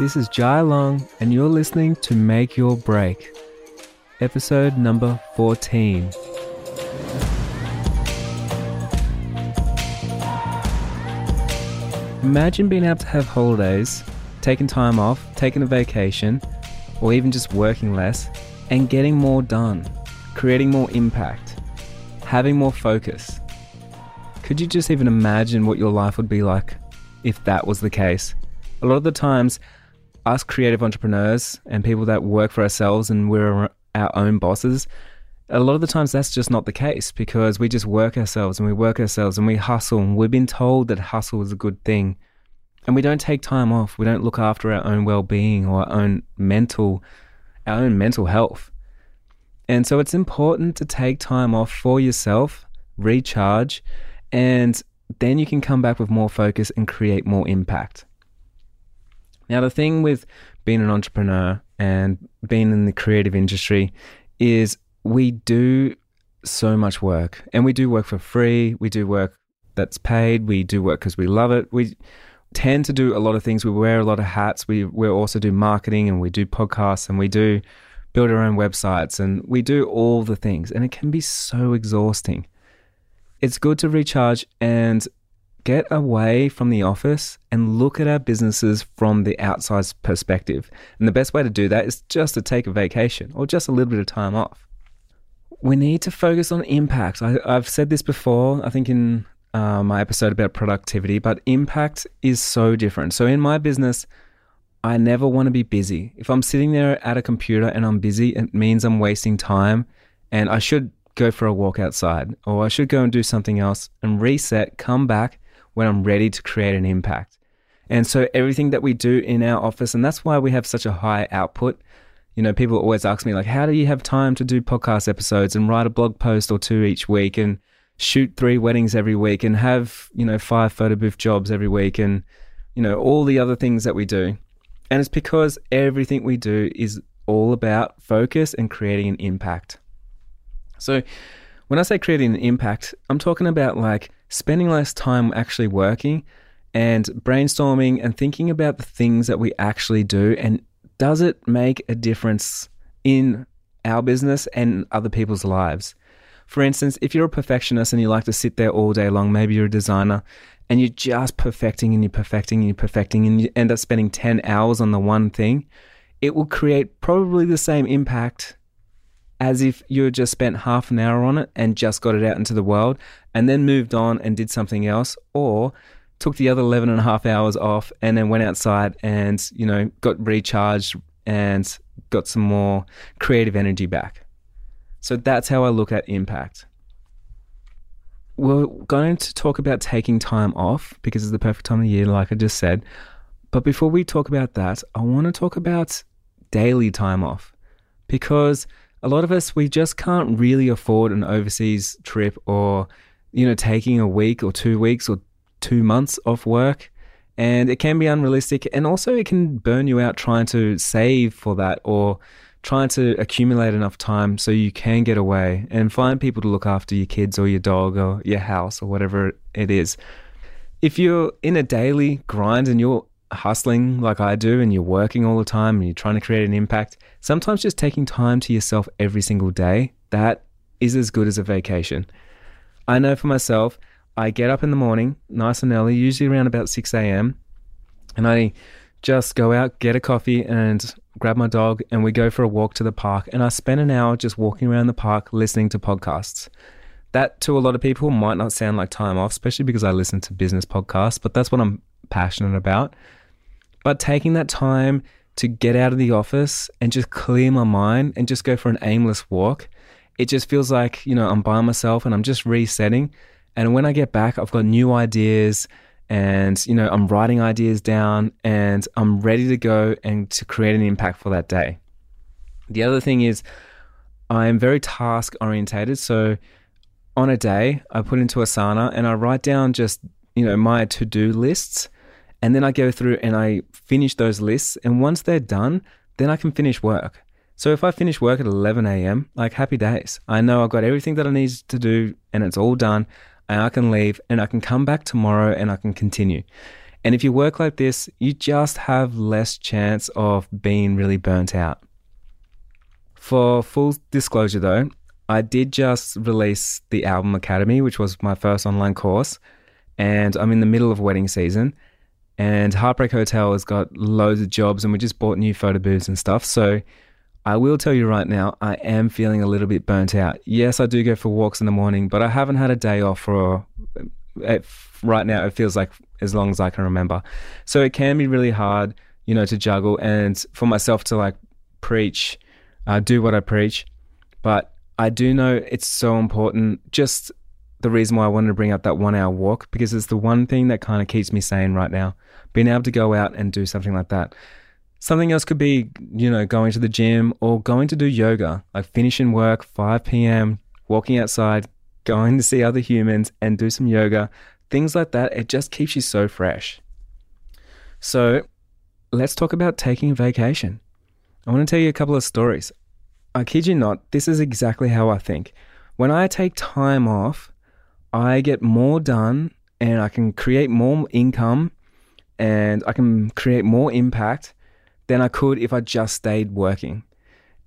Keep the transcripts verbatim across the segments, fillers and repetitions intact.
This is Jai Long, and you're listening to Make Your Break, episode number fourteen. Imagine being able to have holidays, taking time off, taking a vacation, or even just working less, and getting more done, creating more impact, having more focus. Could you just even imagine what your life would be like if that was the case? A lot of the times, us creative entrepreneurs and people that work for ourselves and we're our own bosses, a lot of the times that's just not the case because we just work ourselves and we work ourselves and we hustle, and we've been told that hustle is a good thing. And we don't take time off. We don't look after our own well-being or our own mental, our own mental health. And so it's important to take time off for yourself, recharge, and then you can come back with more focus and create more impact. Now, the thing with being an entrepreneur and being in the creative industry is we do so much work, and we do work for free. We do work that's paid. We do work because we love it. We tend to do a lot of things. We wear a lot of hats. We we also do marketing, and we do podcasts, and we do build our own websites, and we do all the things, and it can be so exhausting. It's good to recharge and get away from the office and look at our businesses from the outside perspective. And the best way to do that is just to take a vacation or just a little bit of time off. We need to focus on impact. I, I've said this before, I think in uh, my episode about productivity, but impact is so different. So in my business, I never want to be busy. If I'm sitting there at a computer and I'm busy, it means I'm wasting time, and I should go for a walk outside, or I should go and do something else and reset, come back when I'm ready to create an impact. And so everything that we do in our office, and that's why we have such a high output. You know, people always ask me, like, how do you have time to do podcast episodes and write a blog post or two each week and shoot three weddings every week and have, you know, five photo booth jobs every week and, you know, all the other things that we do. And it's because everything we do is all about focus and creating an impact. So when I say creating an impact, I'm talking about like spending less time actually working and brainstorming and thinking about the things that we actually do, and does it make a difference in our business and other people's lives? For instance, if you're a perfectionist and you like to sit there all day long, maybe you're a designer and you're just perfecting and you're perfecting and you're perfecting and you end up spending ten hours on the one thing, it will create probably the same impact as if you just spent half an hour on it and just got it out into the world and then moved on and did something else, or took the other eleven and a half hours off and then went outside and, you know, got recharged and got some more creative energy back. So that's how I look at impact. We're going to talk about taking time off because it's the perfect time of year, like I just said. But before we talk about that, I want to talk about daily time off, because a lot of us, we just can't really afford an overseas trip or, you know, taking a week or two weeks or two months off work, and it can be unrealistic, and also it can burn you out trying to save for that or trying to accumulate enough time so you can get away and find people to look after your kids or your dog or your house or whatever it is. If you're in a daily grind and you're hustling like I do and you're working all the time and you're trying to create an impact, sometimes just taking time to yourself every single day, that is as good as a vacation. I know for myself, I get up in the morning, nice and early, usually around about six a.m. and I just go out, get a coffee and grab my dog, and we go for a walk to the park, and I spend an hour just walking around the park listening to podcasts. That to a lot of people might not sound like time off, especially because I listen to business podcasts, but that's what I'm passionate about. But taking that time to get out of the office and just clear my mind and just go for an aimless walk, it just feels like, you know, I'm by myself and I'm just resetting. And when I get back, I've got new ideas and, you know, I'm writing ideas down and I'm ready to go and to create an impact for that day. The other thing is I'm very task orientated. So on a day, I put into Asana and I write down just, you know, my to-do lists. And then I go through and I finish those lists. And once they're done, then I can finish work. So if I finish work at eleven a.m., like, happy days. I know I've got everything that I need to do and it's all done, and I can leave and I can come back tomorrow and I can continue. And if you work like this, you just have less chance of being really burnt out. For full disclosure though, I did just release the Album Academy, which was my first online course, and I'm in the middle of wedding season, and Heartbreak Hotel has got loads of jobs, and we just bought new photo booths and stuff, so I will tell you right now, I am feeling a little bit burnt out. Yes, I do go for walks in the morning, but I haven't had a day off for a, right now. It feels like as long as I can remember. So it can be really hard, you know, to juggle and for myself to like preach, uh, do what I preach. But I do know it's so important. Just the reason why I wanted to bring up that one hour walk, because it's the one thing that kind of keeps me sane right now, being able to go out and do something like that. Something else could be, you know, going to the gym or going to do yoga, like finishing work, five p.m, walking outside, going to see other humans and do some yoga, things like that. It just keeps you so fresh. So let's talk about taking a vacation. I want to tell you a couple of stories. I kid you not, this is exactly how I think. When I take time off, I get more done and I can create more income and I can create more impact than I could if I just stayed working.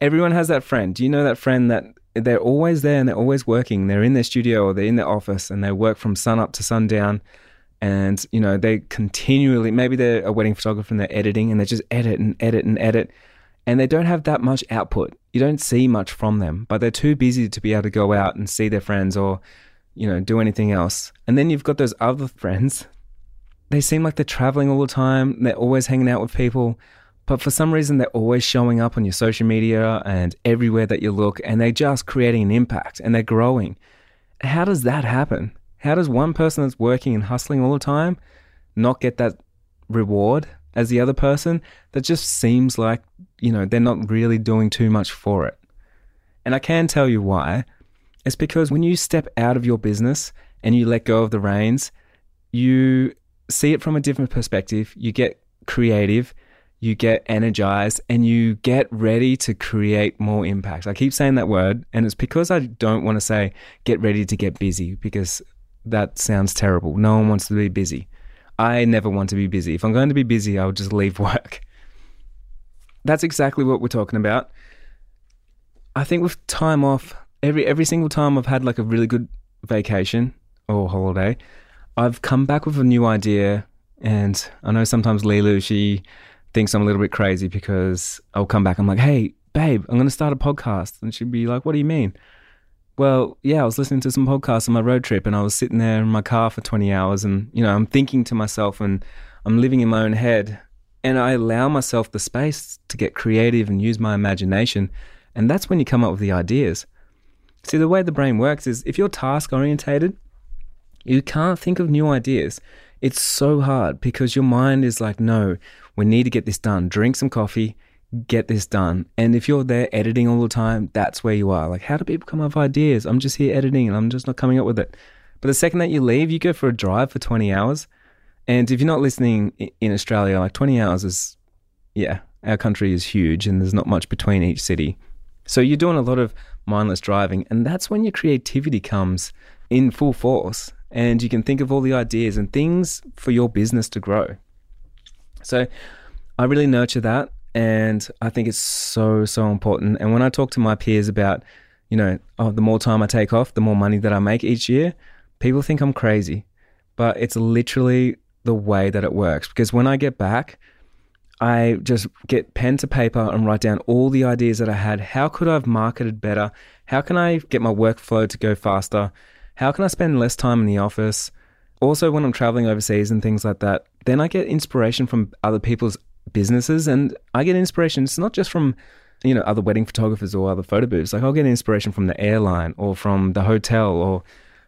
Everyone has that friend. Do you know that friend that they're always there and they're always working? They're in their studio or they're in their office and they work from sun up to sundown, and you know, they continually, maybe they're a wedding photographer and they're editing and they just edit and edit and edit and they don't have that much output. You don't see much from them, but they're too busy to be able to go out and see their friends or, you know, do anything else. And then you've got those other friends. They seem like they're traveling all the time. They're always hanging out with people. But for some reason, they're always showing up on your social media and everywhere that you look, and they're just creating an impact and they're growing. How does that happen? How does one person that's working and hustling all the time not get that reward as the other person? That just seems like, you know, they're not really doing too much for it. And I can tell you why. It's because when you step out of your business and you let go of the reins, you see it from a different perspective. You get creative, you get energized, and you get ready to create more impact. I keep saying that word, and it's because I don't want to say get ready to get busy, because that sounds terrible. No one wants to be busy. I never want to be busy. If I'm going to be busy, I'll just leave work. That's exactly what we're talking about. I think with time off, every every single time I've had like a really good vacation or holiday, I've come back with a new idea. And I know sometimes Leeloo, she thinks I'm a little bit crazy because I'll come back. I'm like, hey, babe, I'm going to start a podcast. And she'd be like, what do you mean? Well, yeah, I was listening to some podcasts on my road trip and I was sitting there in my car for twenty hours and, you know, I'm thinking to myself and I'm living in my own head, and I allow myself the space to get creative and use my imagination. And that's when you come up with the ideas. See, the way the brain works is if you're task orientated, you can't think of new ideas. It's so hard because your mind is like, no, we need to get this done. Drink some coffee, get this done. And if you're there editing all the time, that's where you are. Like, how do people come up with ideas? I'm just here editing and I'm just not coming up with it. But the second that you leave, you go for a drive for twenty hours. And if you're not listening in Australia, like twenty hours is, yeah, our country is huge and there's not much between each city. So you're doing a lot of mindless driving, and that's when your creativity comes in full force. And you can think of all the ideas and things for your business to grow. So I really nurture that, and I think it's so, so important. And when I talk to my peers about, you know, oh, the more time I take off, the more money that I make each year, people think I'm crazy. But it's literally the way that it works, because when I get back, I just get pen to paper and write down all the ideas that I had. How could I have marketed better? How can I get my workflow to go faster? How can I spend less time in the office? Also, when I'm traveling overseas and things like that, then I get inspiration from other people's businesses, and I get inspiration. It's not just from, you know, other wedding photographers or other photo booths. Like, I'll get inspiration from the airline or from the hotel or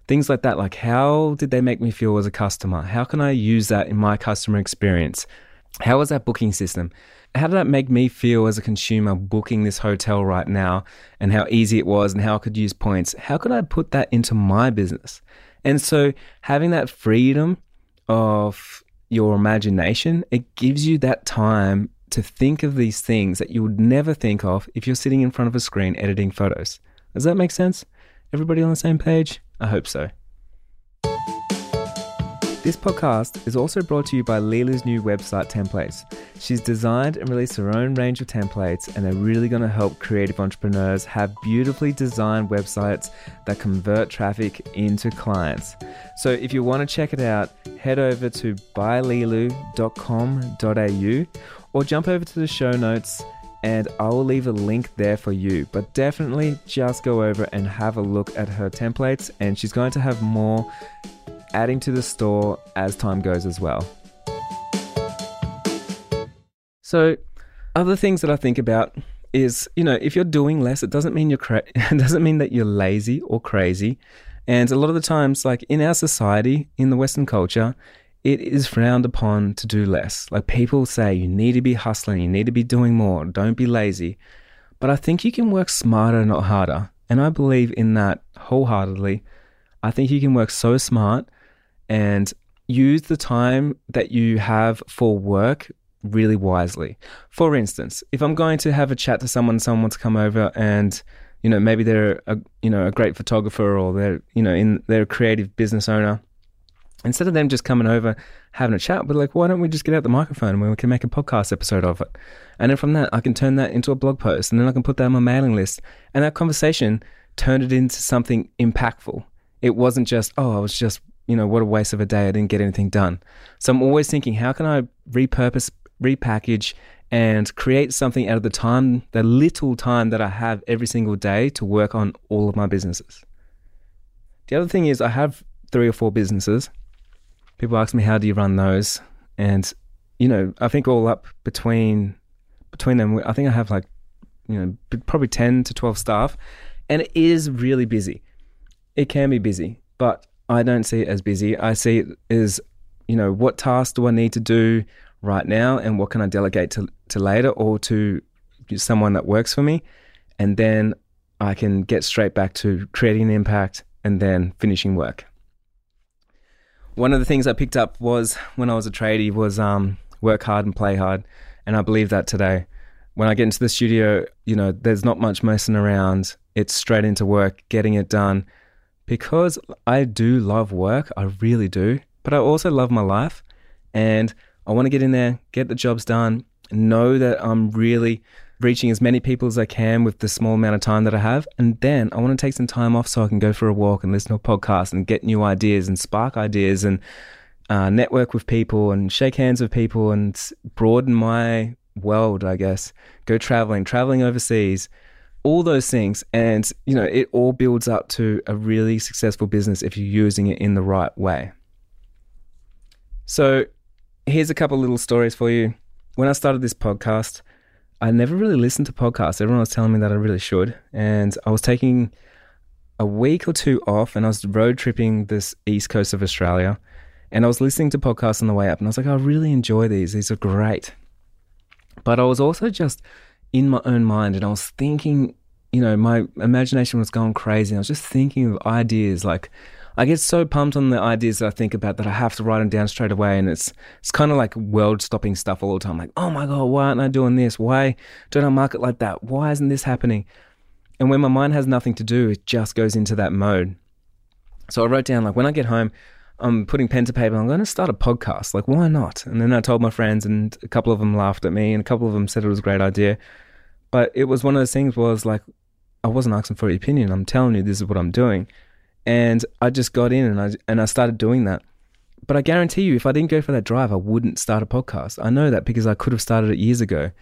things like that. Like, how did they make me feel as a customer? How can I use that in my customer experience? How was that booking system? How did that make me feel as a consumer booking this hotel right now, and how easy it was and how I could use points? How could I put that into my business? And so having that freedom of your imagination, it gives you that time to think of these things that you would never think of if you're sitting in front of a screen editing photos. Does that make sense? Everybody on the same page? I hope so. This podcast is also brought to you by Leeloo's new website templates. She's designed and released her own range of templates, and they're really going to help creative entrepreneurs have beautifully designed websites that convert traffic into clients. So if you want to check it out, head over to buy leeloo dot com dot a u or jump over to the show notes and I will leave a link there for you. But definitely just go over and have a look at her templates, and she's going to have more adding to the store as time goes as well. So other things that I think about is, you know, if you're doing less, it doesn't mean you're cra- it doesn't mean that you're lazy or crazy. And a lot of the times, like in our society, in the Western culture, it is frowned upon to do less. Like people say, you need to be hustling, you need to be doing more, don't be lazy. But I think you can work smarter, not harder. And I believe in that wholeheartedly. I think you can work so smart and use the time that you have for work really wisely. For instance, if I'm going to have a chat to someone, someone's come over and, you know, maybe they're a, you know, a great photographer, or they're, you know, in they're a creative business owner. Instead of them just coming over, having a chat, we're like, why don't we just get out the microphone and we can make a podcast episode of it? And then from that, I can turn that into a blog post, and then I can put that on my mailing list. And that conversation turned it into something impactful. It wasn't just, oh, I was just, you know, what a waste of a day. I didn't get anything done. So I'm always thinking, how can I repurpose, repackage, and create something out of the time, the little time that I have every single day to work on all of my businesses? The other thing is, I have three or four businesses. People ask me, how do you run those? And, you know, I think all up between between them, I think I have like, you know, probably ten to twelve staff, and it is really busy. It can be busy, but I don't see it as busy. I see it as, you know, what tasks do I need to do right now, and what can I delegate to, to later, or to someone that works for me? And then I can get straight back to creating an impact and then finishing work. One of the things I picked up was when I was a tradie was um, work hard and play hard. And I believe that today. When I get into the studio, you know, there's not much messing around. It's straight into work, getting it done. Because I do love work, I really do, but I also love my life, and I want to get in there, get the jobs done, know that I'm really reaching as many people as I can with the small amount of time that I have, and then I want to take some time off so I can go for a walk and listen to a podcast and get new ideas and spark ideas and uh, network with people and shake hands with people and broaden my world, I guess. Go traveling, traveling overseas. All those things, and you know, it all builds up to a really successful business if you're using it in the right way. So here's a couple of little stories for you. When I started this podcast, I never really listened to podcasts. Everyone was telling me that I really should, and I was taking a week or two off, and I was road tripping this east coast of Australia, and I was listening to podcasts on the way up, and I was like, I really enjoy these. These are great. But I was also just in my own mind, and I was thinking, you know, my imagination was going crazy, and I was just thinking of ideas. Like, I get so pumped on the ideas that I think about that I have to write them down straight away, and it's it's kind of like world-stopping stuff all the time. Like, oh my God, why aren't I doing this? Why don't I market like that? Why isn't this happening? And when my mind has nothing to do, it just goes into that mode. So I wrote down, like, when I get home, I'm putting pen to paper, I'm going to start a podcast. Like, why not? And then I told my friends, and a couple of them laughed at me, and a couple of them said it was a great idea. But it was one of those things where I was like, I wasn't asking for your opinion. I'm telling you, this is what I'm doing. And I just got in and I and I started doing that. But I guarantee you, if I didn't go for that drive, I wouldn't start a podcast. I know that because I could have started it years ago.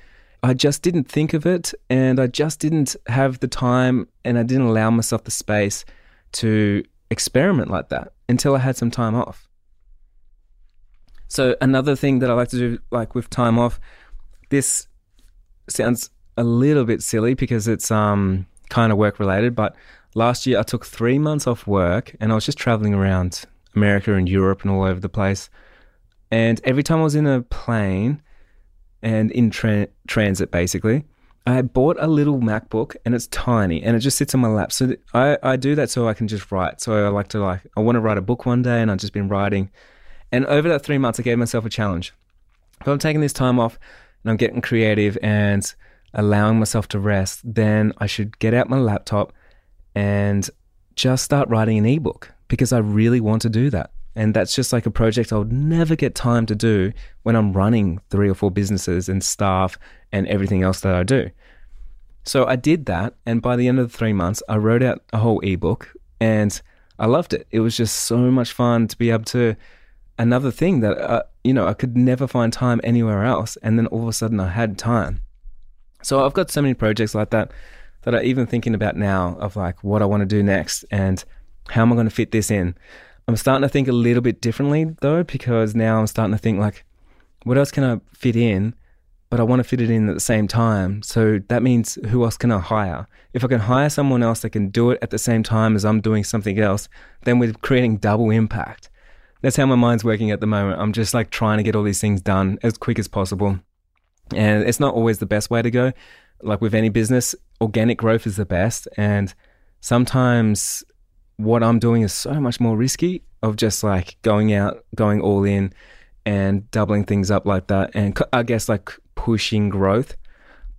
I just didn't think of it, and I just didn't have the time, and I didn't allow myself the space to experiment like that until I had some time off. So another thing that I like to do, like with time off, this sounds a little bit silly because it's um kind of work related, but last year I took three months off work, and I was just traveling around America and Europe and all over the place. And every time I was in a plane and in tra- transit, basically, I bought a little MacBook, and it's tiny, and it just sits on my lap. So th- I, I do that so I can just write. So I like to like I want to write a book one day, and I've just been writing. And over that three months, I gave myself a challenge. If I'm taking this time off and I'm getting creative and allowing myself to rest, then I should get out my laptop and just start writing an ebook, because I really want to do that. And that's just like a project I would never get time to do when I'm running three or four businesses and staff and everything else that I do. So I did that, and by the end of the three months, I wrote out a whole ebook, and I loved it. It was just so much fun to be able to, another thing that, I, you know, I could never find time anywhere else, and then all of a sudden I had time. So I've got so many projects like that that I'm even thinking about now of like what I want to do next and how am I going to fit this in. I'm starting to think a little bit differently though, because now I'm starting to think like, what else can I fit in? But I want to fit it in at the same time. So that means who else can I hire? If I can hire someone else that can do it at the same time as I'm doing something else, then we're creating double impact. That's how my mind's working at the moment. I'm just like trying to get all these things done as quick as possible. And it's not always the best way to go. Like with any business, organic growth is the best. And sometimes what I'm doing is so much more risky of just like going out, going all in and doubling things up like that. And I guess like pushing growth.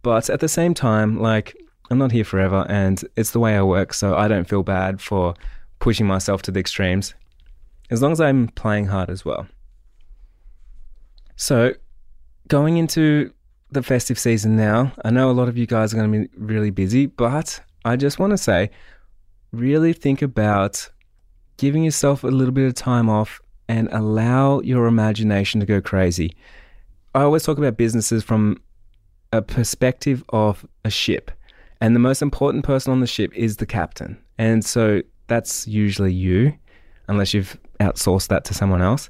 But at the same time, like I'm not here forever and it's the way I work. So I don't feel bad for pushing myself to the extremes as long as I'm playing hard as well. So going into the festive season now, I know a lot of you guys are going to be really busy, but I just want to say, really think about giving yourself a little bit of time off and allow your imagination to go crazy. I always talk about businesses from a perspective of a ship, and the most important person on the ship is the captain. And so that's usually you, unless you've outsourced that to someone else,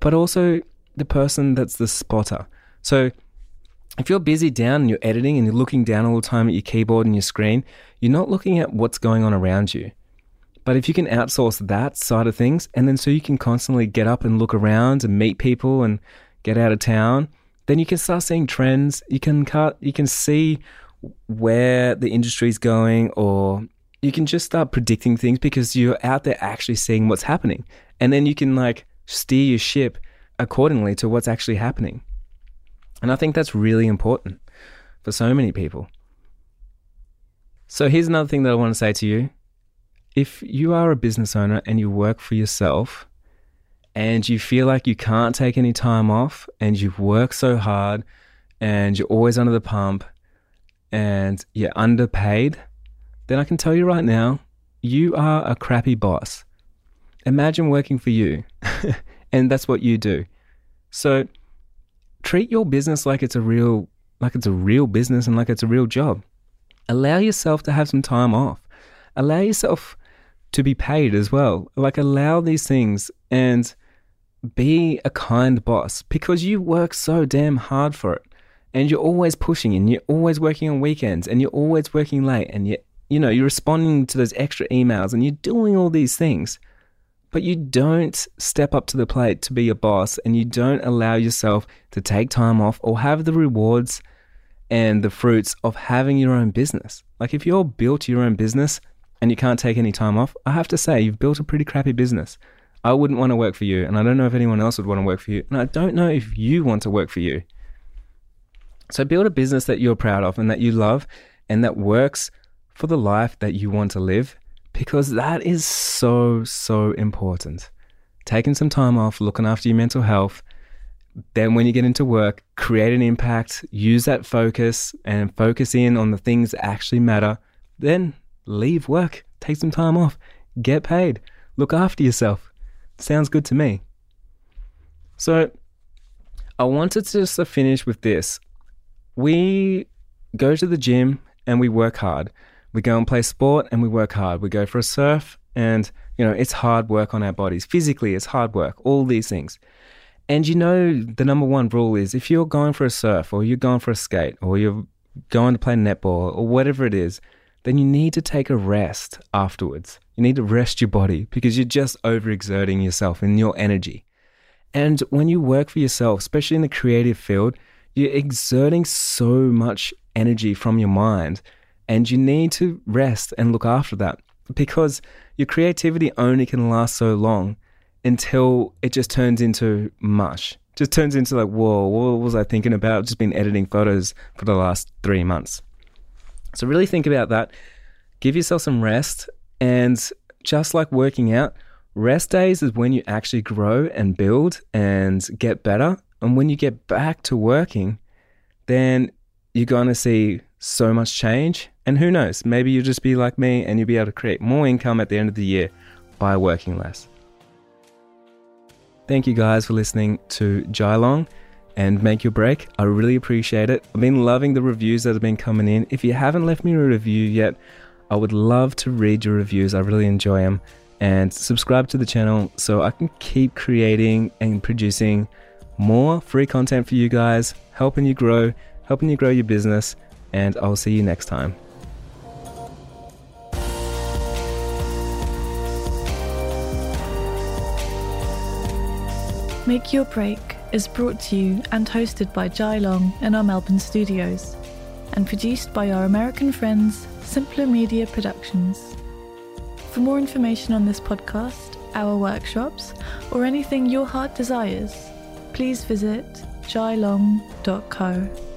but also the person that's the spotter. So if you're busy down and you're editing and you're looking down all the time at your keyboard and your screen, you're not looking at what's going on around you. But if you can outsource that side of things, and then so you can constantly get up and look around and meet people and get out of town, then you can start seeing trends. You can cut, you can see where the industry's going, or you can just start predicting things because you're out there actually seeing what's happening. And then you can like steer your ship accordingly to what's actually happening. And I think that's really important for so many people. So here's another thing that I want to say to you. If you are a business owner and you work for yourself and you feel like you can't take any time off and you've worked so hard and you're always under the pump and you're underpaid, then I can tell you right now, you are a crappy boss. Imagine working for you and that's what you do. So treat your business like it's a real, like it's a real business and like it's a real job. Allow yourself to have some time off. Allow yourself to be paid as well. Like allow these things and be a kind boss because you work so damn hard for it. And you're always pushing and you're always working on weekends and you're always working late and you you know, you're responding to those extra emails and you're doing all these things, but you don't step up to the plate to be a boss and you don't allow yourself to take time off or have the rewards and the fruits of having your own business. Like if you're built your own business and you can't take any time off, I have to say you've built a pretty crappy business. I wouldn't want to work for you, and I don't know if anyone else would want to work for you, and I don't know if you want to work for you. So build a business that you're proud of and that you love and that works for the life that you want to live, because that is so, so important. Taking some time off, looking after your mental health. Then when you get into work, create an impact, use that focus and focus in on the things that actually matter. Then leave work, take some time off, get paid, look after yourself. Sounds good to me. So I wanted to just finish with this. We go to the gym and we work hard. We go and play sport and we work hard. We go for a surf and, you know, it's hard work on our bodies. Physically, it's hard work, all these things. And you know, the number one rule is if you're going for a surf or you're going for a skate or you're going to play netball or whatever it is, then you need to take a rest afterwards. You need to rest your body because you're just overexerting yourself in your energy. And when you work for yourself, especially in the creative field, you're exerting so much energy from your mind and you need to rest and look after that because your creativity only can last so long until it just turns into mush. Just turns into like, whoa, what was I thinking about? Just been editing photos for the last three months. So really think about that. Give yourself some rest. And just like working out, Rest days is when you actually grow and build and get better. And when you get back to working, then you're going to see so much change. And who knows, maybe you'll just be like me and you'll be able to create more income at the end of the year by working less. Thank you guys for listening to Jai Long and Make Your Break. I really appreciate it. I've been loving the reviews that have been coming in. If you haven't left me a review yet, I would love to read your reviews. I really enjoy them. And subscribe to the channel so I can keep creating and producing more free content for you guys, helping you grow, helping you grow your business, and I'll see you next time. Make Your Break is brought to you and hosted by Jai Long in our Melbourne studios and produced by our American friends, Simpler Media Productions. For more information on this podcast, our workshops, or anything your heart desires, please visit jai long dot co.